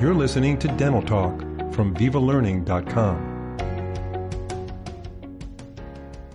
You're listening to Dental Talk from VivaLearning.com.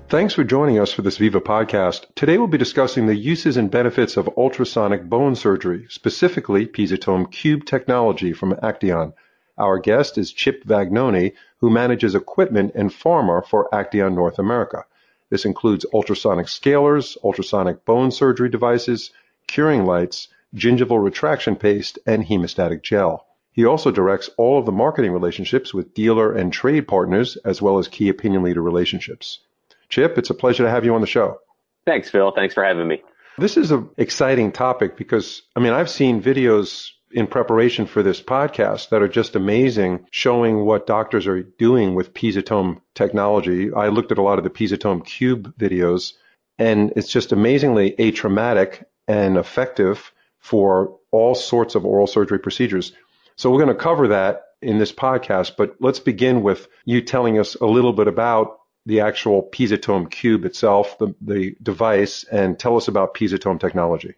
Thanks for joining us for this Viva podcast. Today we'll be discussing the uses and benefits of ultrasonic bone surgery, specifically Piezotome Cube technology from Acteon. Our guest is Chip Vagnoni, who manages equipment and pharma for Acteon North America. This includes ultrasonic scalers, ultrasonic bone surgery devices, curing lights, gingival retraction paste, and hemostatic gel. He also directs all of the marketing relationships with dealer and trade partners, as well as key opinion leader relationships. Chip, it's a pleasure to have you on the show. Thanks, Phil. Thanks for having me. This is an exciting topic because, I've seen videos in preparation for this podcast that are just amazing, showing what doctors are doing with Piezotome technology. I looked at a lot of the Piezotome Cube videos, and it's just amazingly atraumatic and effective for all sorts of oral surgery procedures. So we're going to cover that in this podcast, but let's begin with you telling us a little bit about the actual Piezotome Cube itself, the device, and tell us about Piezotome technology.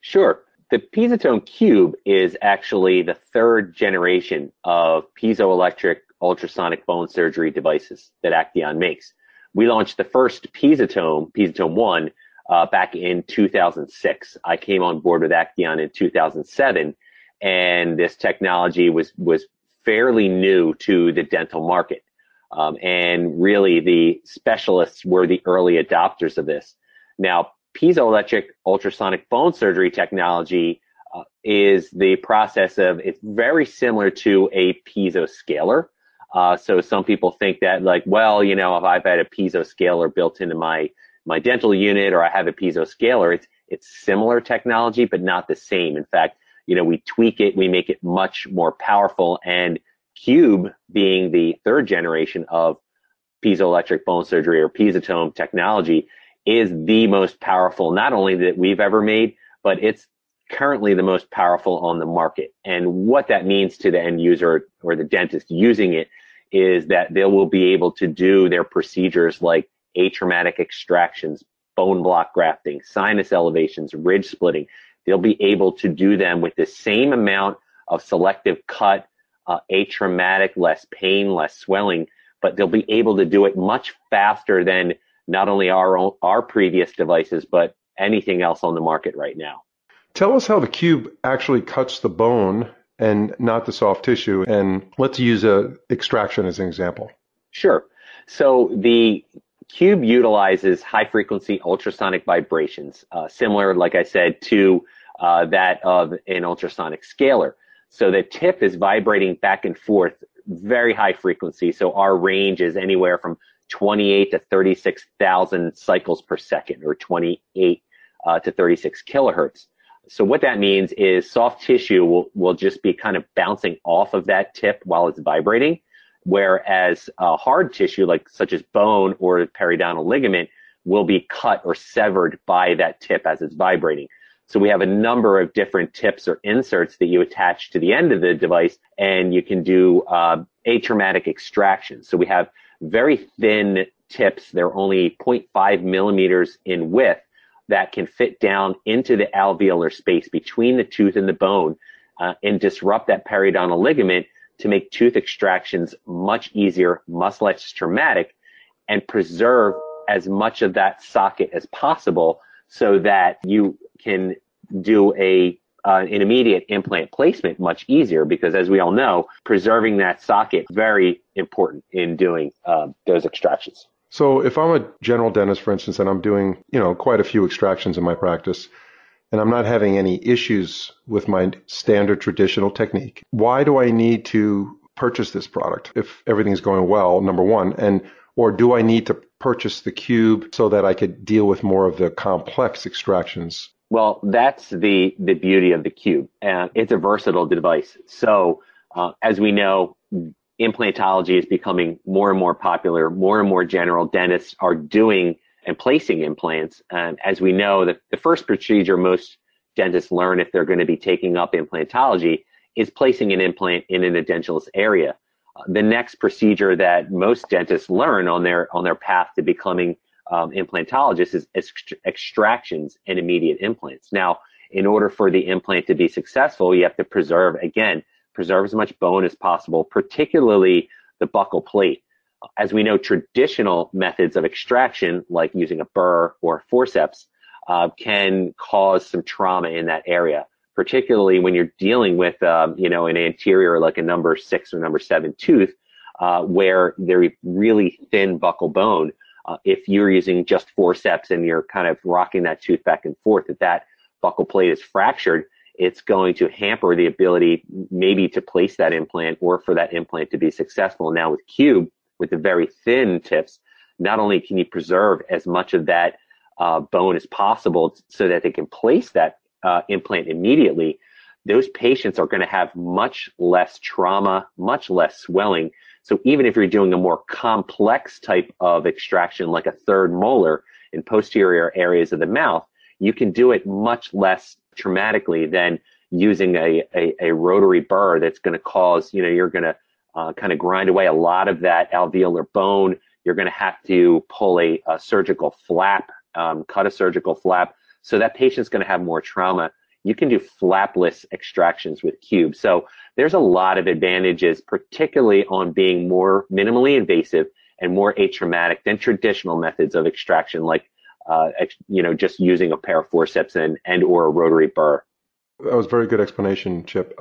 Sure. The Piezotome Cube is actually the third generation of piezoelectric ultrasonic bone surgery devices that Acteon makes. We launched the first Piezotome One, back in 2006. I came on board with Acteon in 2007, and this technology was fairly new to the dental market. And really, the specialists were the early adopters of this. Now, piezoelectric ultrasonic bone surgery technology is the process of, it's very similar to a piezo scaler. So some people think that if I've had a piezo scaler built into my dental unit, or I have a piezo scaler, it's similar technology, but not the same. In fact, we tweak it, we make it much more powerful, and Cube being the third generation of piezoelectric bone surgery or Piezotome technology is the most powerful, not only that we've ever made, but it's currently the most powerful on the market. And what that means to the end user or the dentist using it is that they will be able to do their procedures like atraumatic extractions, bone block grafting, sinus elevations, ridge splitting. They'll be able to do them with the same amount of selective cut, atraumatic, less pain, less swelling, but they'll be able to do it much faster than not only our previous devices, but anything else on the market right now. Tell us how the Cube actually cuts the bone and not the soft tissue. And let's use an extraction as an example. Sure. So the Cube utilizes high-frequency ultrasonic vibrations, similar, like I said, to that of an ultrasonic scaler. So the tip is vibrating back and forth, very high frequency. So our range is anywhere from 28 to 36,000 cycles per second, or 28 to 36 kilohertz. So what that means is soft tissue will just be kind of bouncing off of that tip while it's vibrating, whereas hard tissue, such as bone or periodontal ligament, will be cut or severed by that tip as it's vibrating. So we have a number of different tips or inserts that you attach to the end of the device, and you can do atraumatic extraction. So we have very thin tips. They're only 0.5 millimeters in width that can fit down into the alveolar space between the tooth and the bone and disrupt that periodontal ligament to make tooth extractions much easier, much less traumatic, and preserve as much of that socket as possible so that you can do an immediate implant placement much easier, because as we all know, preserving that socket is very important in doing those extractions. So if I'm a general dentist, for instance, and I'm doing quite a few extractions in my practice, and I'm not having any issues with my standard traditional technique, why do I need to purchase this product if everything's going well, number one, or do I need to purchase the Cube so that I could deal with more of the complex extractions? Well, that's the beauty of the Cube. It's a versatile device. So as we know, implantology is becoming more and more popular. More and more general dentists are doing and placing implants. And as we know, the first procedure most dentists learn if they're going to be taking up implantology is placing an implant in an edentulous area. The next procedure that most dentists learn on their path to becoming implantologists is extractions and immediate implants. Now, in order for the implant to be successful, you have to preserve, again, preserve as much bone as possible, particularly the buccal plate. As we know, traditional methods of extraction, like using a burr or forceps, can cause some trauma in that area, particularly when you're dealing with, an anterior, like a number 6 or number 7 tooth, where they're really thin buccal bone. If you're using just forceps and you're kind of rocking that tooth back and forth, if that buccal plate is fractured, it's going to hamper the ability maybe to place that implant or for that implant to be successful. Now with Cube, with the very thin tips, not only can you preserve as much of that bone as possible so that they can place that implant immediately, those patients are going to have much less trauma, much less swelling. So even if you're doing a more complex type of extraction, like a third molar in posterior areas of the mouth, you can do it much less traumatically than using a rotary burr that's going to cause, you're going to kind of grind away a lot of that alveolar bone. You're going to have to pull a surgical flap, cut a surgical flap. So that patient's going to have more trauma. You can do flapless extractions with Cube. So there's a lot of advantages, particularly on being more minimally invasive and more atraumatic than traditional methods of extraction, like just using a pair of forceps and or a rotary burr. That was a very good explanation, Chip.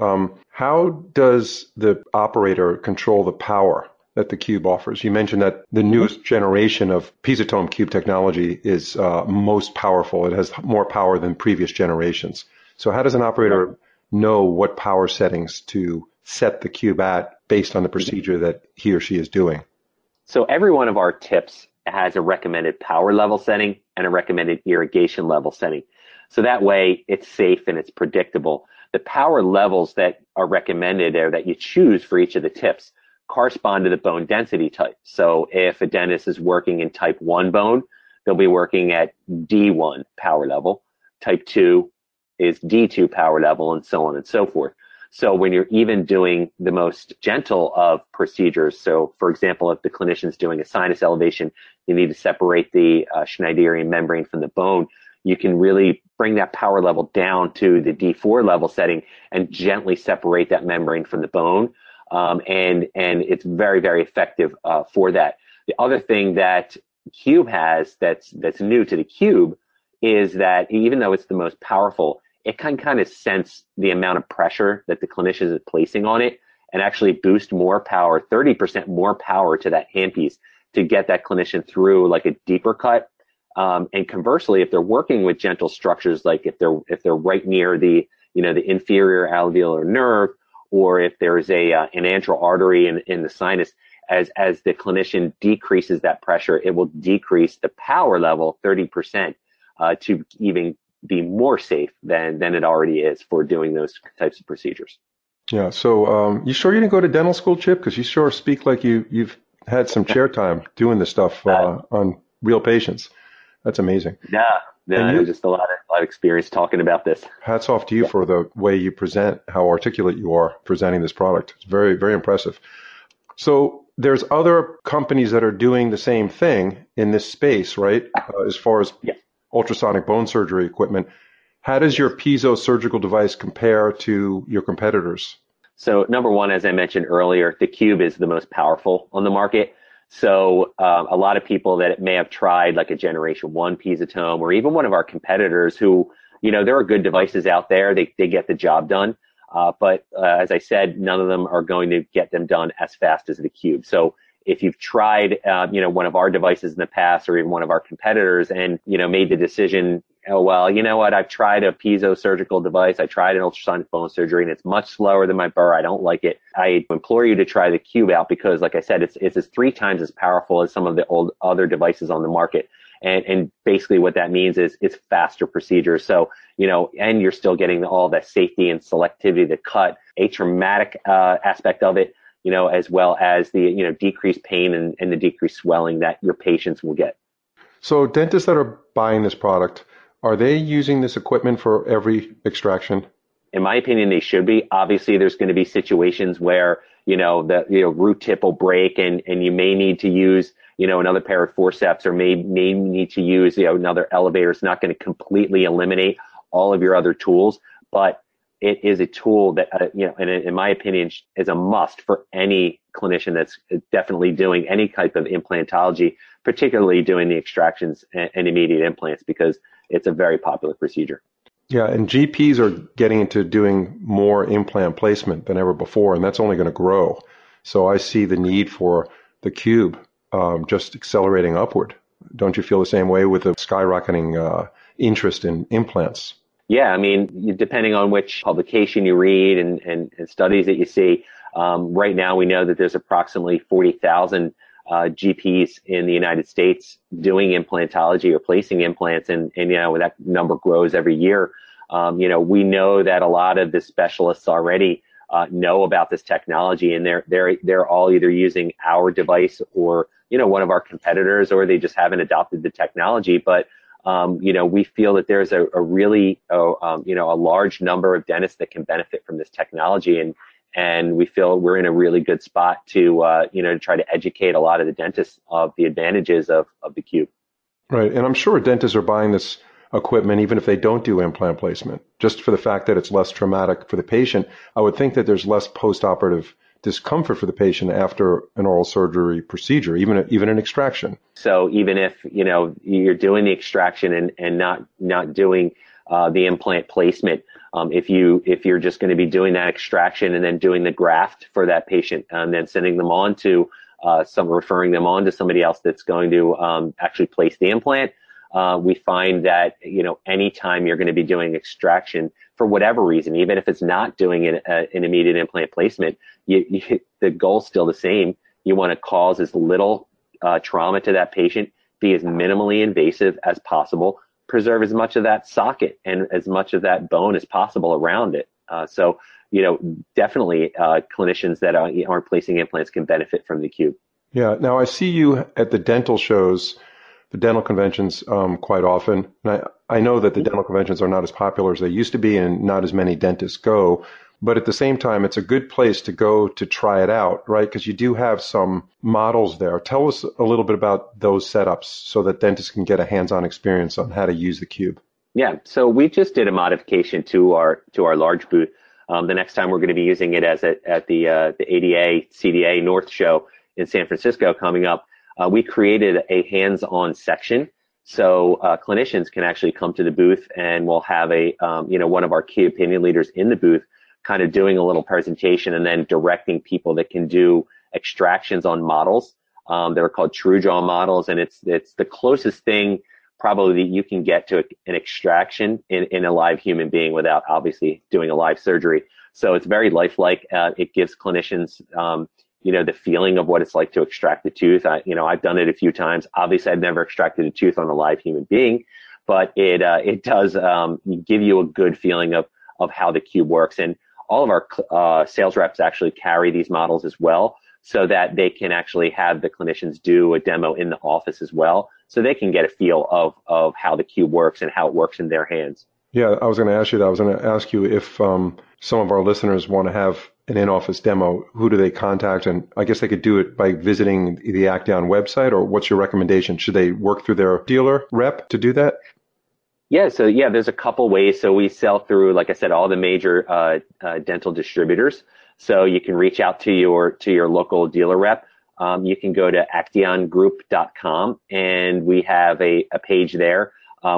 How does the operator control the power that the Cube offers? You mentioned that the newest generation of Piezotome Cube technology is most powerful. It has more power than previous generations. So how does an operator know what power settings to set the Cube at based on the procedure that he or she is doing? So every one of our tips has a recommended power level setting and a recommended irrigation level setting. So that way it's safe and it's predictable. The power levels that are recommended or that you choose for each of the tips correspond to the bone density type. So if a dentist is working in type 1 bone, they'll be working at D1 power level. Type 2 is D2 power level, and so on and so forth. So when you're even doing the most gentle of procedures, so for example, if the clinician's doing a sinus elevation, you need to separate the Schneiderian membrane from the bone. You can really bring that power level down to the D4 level setting and gently separate that membrane from the bone. And it's very, very effective for that. The other thing that Cube has that's new to the Cube is that even though it's the most powerful, it can kind of sense the amount of pressure that the clinician is placing on it and actually boost more power, 30% more power to that handpiece to get that clinician through like a deeper cut. And conversely, if they're working with gentle structures, like if they're right near the the inferior alveolar nerve, or if there's an antral artery in the sinus, as the clinician decreases that pressure, it will decrease the power level 30% to even be more safe than it already is for doing those types of procedures. Yeah. So you sure you didn't go to dental school, Chip? Because you sure speak like you've had some chair time doing this stuff on real patients. That's amazing. Yeah, yeah, there's just a lot of experience talking about this. Hats off to you for the way you present, how articulate you are presenting this product. It's very, very impressive. So there's other companies that are doing the same thing in this space, right? As far as ultrasonic bone surgery equipment. How does your piezo surgical device compare to your competitors? So number one, as I mentioned earlier, the Cube is the most powerful on the market. So a lot of people that may have tried like a generation 1 Piezotome or even one of our competitors who, there are good devices out there. They get the job done. But as I said, none of them are going to get them done as fast as the Cube. So if you've tried, one of our devices in the past or even one of our competitors and, made the decision, oh, well, you know what? I've tried a piezo surgical device. I tried an ultrasonic bone surgery and it's much slower than my burr. I don't like it. I implore you to try the Cube out because, like I said, it's 3 times as powerful as some of the old other devices on the market. And basically what that means is it's faster procedures. So, and you're still getting all that safety and selectivity to cut, a traumatic aspect of it, as well as the, decreased pain and the decreased swelling that your patients will get. So dentists that are buying this product, are they using this equipment for every extraction? In my opinion, they should be. Obviously, there's going to be situations where, the root tip will break and you may need to use, another pair of forceps or may need to use, another elevator. It's not going to completely eliminate all of your other tools, but it is a tool that, in my opinion, is a must for any clinician that's definitely doing any type of implantology, particularly doing the extractions and immediate implants, because it's a very popular procedure. Yeah, and GPs are getting into doing more implant placement than ever before, and that's only going to grow. So I see the need for the cube just accelerating upward. Don't you feel the same way with the skyrocketing interest in implants? Yeah, I mean, depending on which publication you read and studies that you see, right now we know that there's approximately 40,000 GPs in the United States doing implantology or placing implants, and that number grows every year. We know that a lot of the specialists already know about this technology, and they're all either using our device or one of our competitors, or they just haven't adopted the technology. But we feel that there's a really a large number of dentists that can benefit from this technology, and we feel we're in a really good spot to try to educate a lot of the dentists of the advantages of the cube. Right, and I'm sure dentists are buying this equipment even if they don't do implant placement, just for the fact that it's less traumatic for the patient. I would think that there's less post-operative discomfort for the patient after an oral surgery procedure, even an extraction. So even if you're doing the extraction and not doing the implant placement, if you're just going to be doing that extraction and then doing the graft for that patient and then sending them on to referring them on to somebody else that's going to actually place the implant, we find that, anytime you're going to be doing extraction for whatever reason, even if it's not doing an immediate implant placement, the goal's still the same. You want to cause as little trauma to that patient, be as minimally invasive as possible, preserve as much of that socket and as much of that bone as possible around it. Definitely clinicians that aren't placing implants can benefit from the cube. Yeah. Now, I see you at the dental shows, the dental conventions quite often. And I know that the dental conventions are not as popular as they used to be and not as many dentists go. But at the same time, it's a good place to go to try it out, right? Because you do have some models there. Tell us a little bit about those setups so that dentists can get a hands-on experience on how to use the cube. Yeah, so we just did a modification to our large booth. The next time we're going to be using it at the ADA CDA North show in San Francisco coming up. We created a hands-on section so clinicians can actually come to the booth, and we'll have one of our key opinion leaders in the booth kind of doing a little presentation and then directing people that can do extractions on models. They're called True Jaw models, and it's the closest thing probably that you can get to an extraction in a live human being without obviously doing a live surgery. So it's very lifelike. It gives clinicians the feeling of what it's like to extract the tooth. I've done it a few times. Obviously, I've never extracted a tooth on a live human being, but it does give you a good feeling of how the cube works. And all of our sales reps actually carry these models as well, so that they can actually have the clinicians do a demo in the office as well, so they can get a feel of how the cube works and how it works in their hands. Yeah, I was going to ask you that. I was going to ask you if some of our listeners want to have an in-office demo, who do they contact? And I guess they could do it by visiting the Acteon website, or what's your recommendation? Should they work through their dealer rep to do that? Yeah, so there's a couple ways. So we sell through, like I said, all the major dental distributors. So you can reach out to your local dealer rep. You can go to ActeonGroup.com, and we have a page there.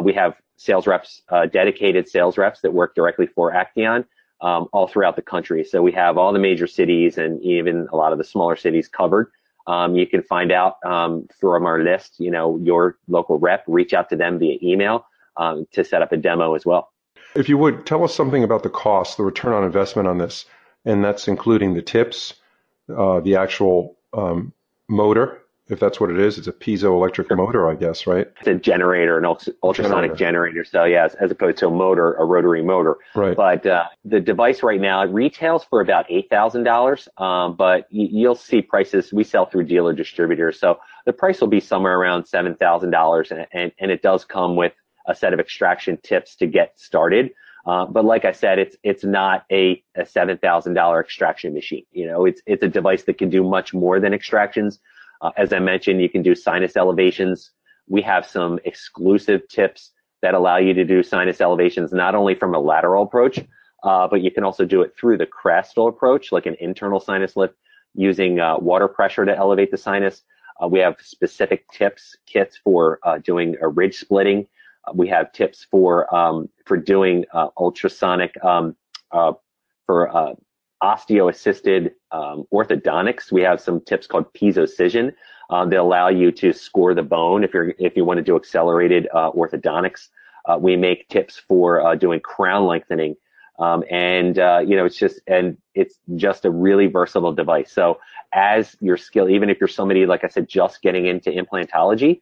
We have sales reps, dedicated sales reps that work directly for Acteon. All throughout the country. So we have all the major cities and even a lot of the smaller cities covered. You can find out from our list, your local rep, reach out to them via email to set up a demo as well. If you would, tell us something about the cost, the return on investment on this, and that's including the tips, the actual motor, if that's what it is. It's a piezoelectric motor, I guess, right? It's a generator, an ultrasonic generator. So yes, as opposed to a motor, a rotary motor. Right. But the device right now, it retails for about $8,000, but you'll see prices. We sell through dealer distributors, so the price will be somewhere around $7,000, and it does come with a set of extraction tips to get started. But like I said, it's not a $7,000 extraction machine. It's a device that can do much more than extractions. As I mentioned, you can do sinus elevations. We have some exclusive tips that allow you to do sinus elevations, not only from a lateral approach, but you can also do it through the crastal approach, like an internal sinus lift, using water pressure to elevate the sinus. We have specific kits for doing a ridge splitting. We have tips for doing ultrasonic, for osteo-assisted orthodontics. We have some tips called piezocision that allow you to score the bone if you want to do accelerated orthodontics. We make tips for doing crown lengthening, and it's just a really versatile device. So as your skill, even if you're somebody, like I said, just getting into implantology,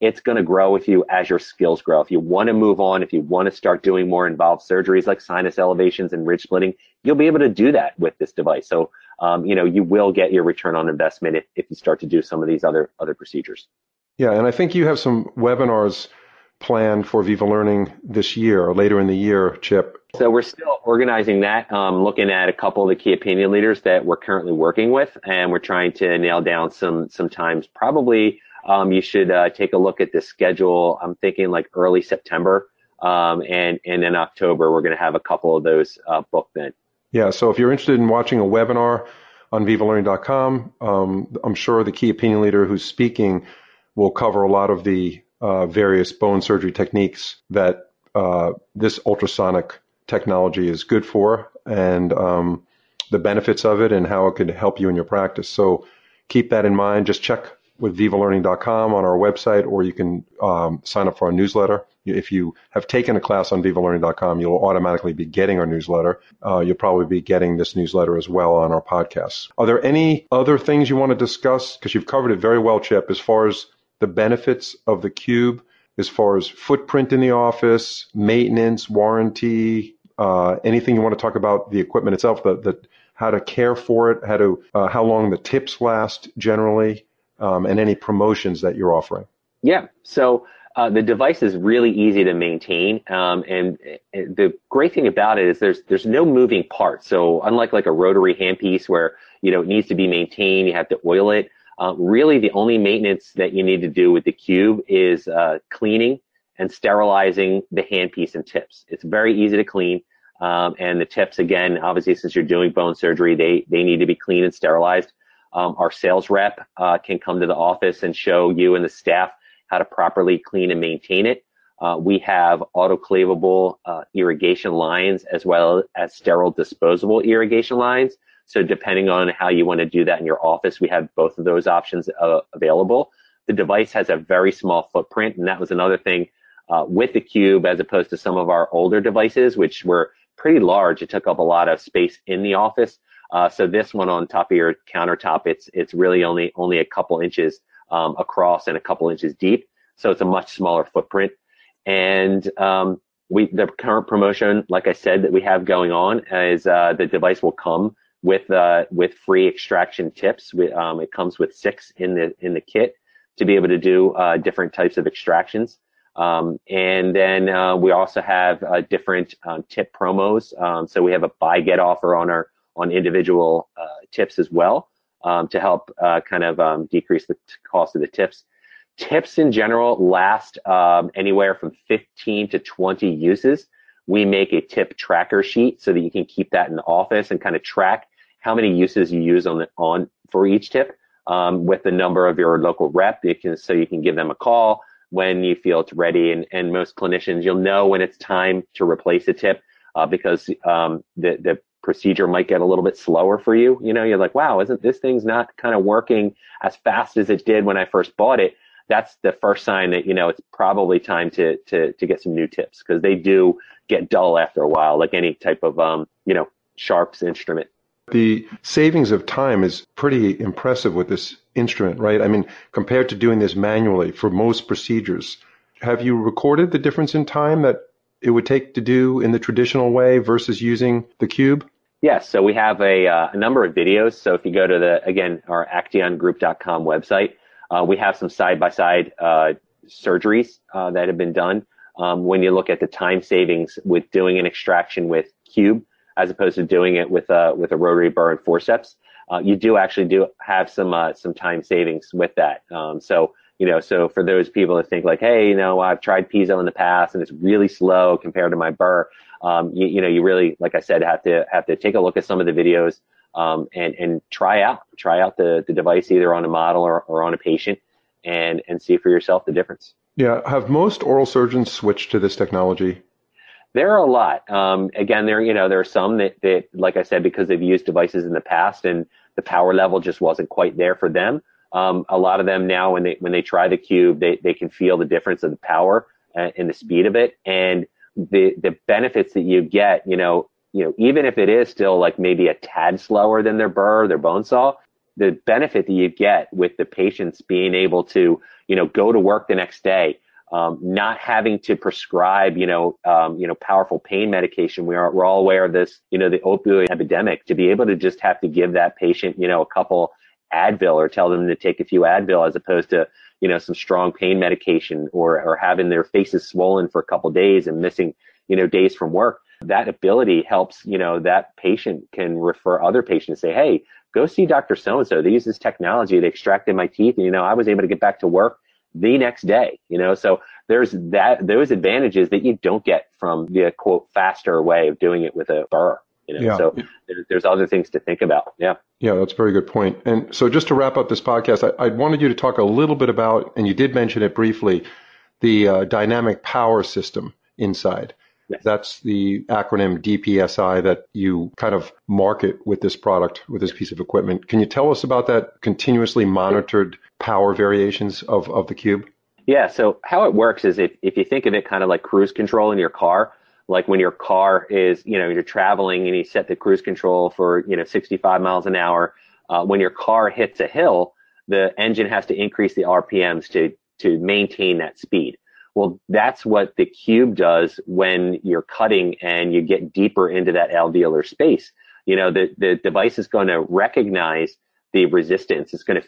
it's going to grow with you as your skills grow. If you want to move on, if you want to start doing more involved surgeries like sinus elevations and ridge splitting, you'll be able to do that with this device. So, you will get your return on investment if you start to do some of these other procedures. Yeah, and I think you have some webinars planned for Viva Learning this year or later in the year, Chip. So we're still organizing that, looking at a couple of the key opinion leaders that we're currently working with, and we're trying to nail down some times. Probably you should take a look at the schedule. I'm thinking like early September, and in October, we're going to have a couple of those booked in. Yeah, so if you're interested in watching a webinar on VivaLearning.com, I'm sure the key opinion leader who's speaking will cover a lot of the various bone surgery techniques that this ultrasonic technology is good for, and the benefits of it and how it could help you in your practice. So keep that in mind. Just check with VivaLearning.com on our website, or you can sign up for our newsletter. If you have taken a class on VivaLearning.com, you'll automatically be getting our newsletter. You'll probably be getting this newsletter as well on our podcasts. Are there any other things you want to discuss? Because you've covered it very well, Chip, as far as the benefits of the Cube, as far as footprint in the office, maintenance, warranty, anything you want to talk about the equipment itself, how to care for it, how long the tips last generally. And any promotions that you're offering? Yeah, so the device is really easy to maintain, and the great thing about it is there's no moving parts. So unlike like a rotary handpiece where it needs to be maintained, you have to oil it. Really, the only maintenance that you need to do with the Cube is cleaning and sterilizing the handpiece and tips. It's very easy to clean, and the tips, again, obviously since you're doing bone surgery, they need to be clean and sterilized. Our sales rep can come to the office and show you and the staff how to properly clean and maintain it. We have autoclavable irrigation lines as well as sterile disposable irrigation lines. So depending on how you want to do that in your office, we have both of those options available. The device has a very small footprint, and that was another thing with the Cube as opposed to some of our older devices, which were pretty large. It took up a lot of space in the office. So this one on top of your countertop, it's really only a couple inches across and a couple inches deep. So it's a much smaller footprint. And the current promotion, like I said, that we have going on is the device will come with free extraction tips. It comes with 6 in the kit to be able to do different types of extractions. And then we also have different tip promos. So we have a buy-get offer on individual tips as well to help decrease the cost of the tips. Tips in general last anywhere from 15 to 20 uses. We make a tip tracker sheet so that you can keep that in the office and kind of track how many uses you use on for each tip with the number of your local rep, so you can give them a call when you feel it's ready. And most clinicians, you'll know when it's time to replace a tip because the procedure might get a little bit slower for you. You're like, wow, isn't this thing's not kind of working as fast as it did when I first bought it? That's the first sign that, it's probably time to get some new tips, because they do get dull after a while, like any type of, sharps instrument. The savings of time is pretty impressive with this instrument, right? I mean, compared to doing this manually for most procedures, have you recorded the difference in time that it would take to do in the traditional way versus using the Cube? Yes, so we have a number of videos. So if you go to our ActeonGroup.com website, we have some side-by-side surgeries that have been done. When you look at the time savings with doing an extraction with Cube as opposed to doing it with a rotary burr and forceps, you do have some time savings with that. So You know, so for those people that think like, hey, you know, I've tried piezo in the past and it's really slow compared to my burr, you really, like I said, have to take a look at some of the videos and try out the device either on a model or on a patient and see for yourself the difference. Yeah. Have most oral surgeons switched to this technology? There are a lot. Again, there are some that, like I said, because they've used devices in the past and the power level just wasn't quite there for them. A lot of them now, when they try the cube, they can feel the difference of the power and the speed of it, and the benefits that you get. You know, even if it is still like maybe a tad slower than their burr, their bone saw, the benefit that you get with the patients being able to, you know, go to work the next day, not having to prescribe, powerful pain medication. We're all aware of this, you know, the opioid epidemic. To be able to just have to give that patient, you know, a couple Advil, or tell them to take a few Advil, as opposed to, you know, some strong pain medication or having their faces swollen for a couple days and missing, you know, days from work. That ability helps, you know, that patient can refer other patients and say, hey, go see Dr. So-and-so. They use this technology. They extracted my teeth and, you know, I was able to get back to work the next day, you know. So there's those advantages that you don't get from the quote faster way of doing it with a burr. You know, yeah. So there's other things to think about. Yeah. Yeah, that's a very good point. And so just to wrap up this podcast, I wanted you to talk a little bit about, and you did mention it briefly, the dynamic power system inside. Yes. That's the acronym DPSI that you kind of market with this product, with this piece of equipment. Can you tell us about that continuously monitored power variations of the cube? Yeah. So how it works is if you think of it kind of like cruise control in your car. Like when your car is, you know, you're traveling and you set the cruise control for, you know, 65 miles an hour. When your car hits a hill, the engine has to increase the RPMs to maintain that speed. Well, that's what the cube does when you're cutting and you get deeper into that alveolar space. You know, the device is going to recognize the resistance. It's going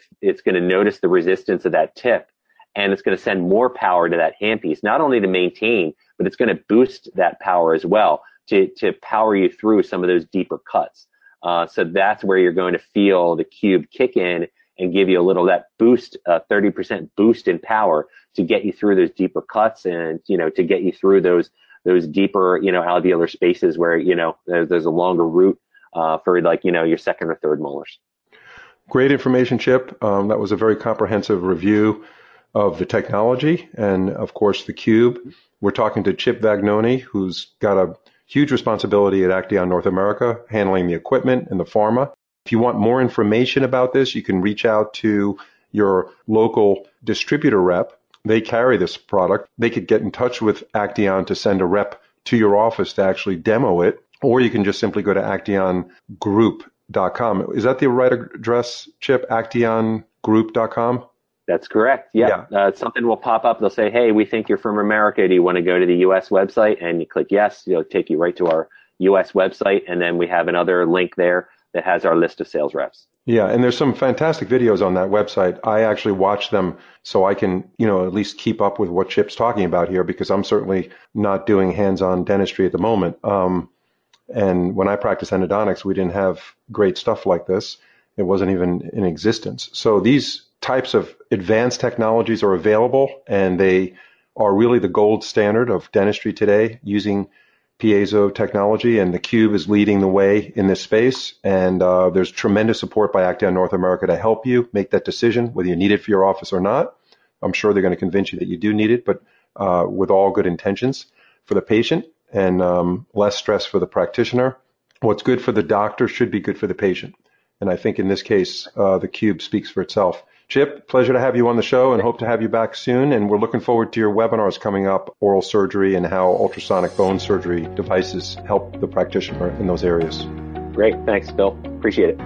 to notice the resistance of that tip. And it's going to send more power to that handpiece, not only to maintain, but it's going to boost that power as well to power you through some of those deeper cuts. So that's where you're going to feel the cube kick in and give you a little of that boost, 30% boost in power to get you through those deeper cuts and, you know, to get you through those deeper, you know, alveolar spaces where, you know, there's a longer route for like, you know, your second or third molars. Great information, Chip. That was a very comprehensive review of the technology and, of course, the cube. We're talking to Chip Vagnoni, who's got a huge responsibility at Acteon North America, handling the equipment and the pharma. If you want more information about this, you can reach out to your local distributor rep. They carry this product. They could get in touch with Acteon to send a rep to your office to actually demo it, or you can just simply go to ActeonGroup.com. Is that the right address, Chip? ActeonGroup.com? That's correct. Yeah. Something will pop up. They'll say, hey, we think you're from America. Do you want to go to the U.S. website? And you click yes. It'll take you right to our U.S. website. And then we have another link there that has our list of sales reps. Yeah. And there's some fantastic videos on that website. I actually watch them so I can, you know, at least keep up with what Chip's talking about here, because I'm certainly not doing hands-on dentistry at the moment. And when I practiced endodontics, we didn't have great stuff like this. It wasn't even in existence. So these types of advanced technologies are available, and they are really the gold standard of dentistry today using piezo technology, and the cube is leading the way in this space. And there's tremendous support by Acteon North America to help you make that decision, whether you need it for your office or not. I'm sure they're going to convince you that you do need it, but with all good intentions for the patient and less stress for the practitioner. What's good for the doctor should be good for the patient. And I think in this case, the cube speaks for itself. Chip, pleasure to have you on the show and hope to have you back soon. And we're looking forward to your webinars coming up, oral surgery and how ultrasonic bone surgery devices help the practitioner in those areas. Great. Thanks, Bill. Appreciate it.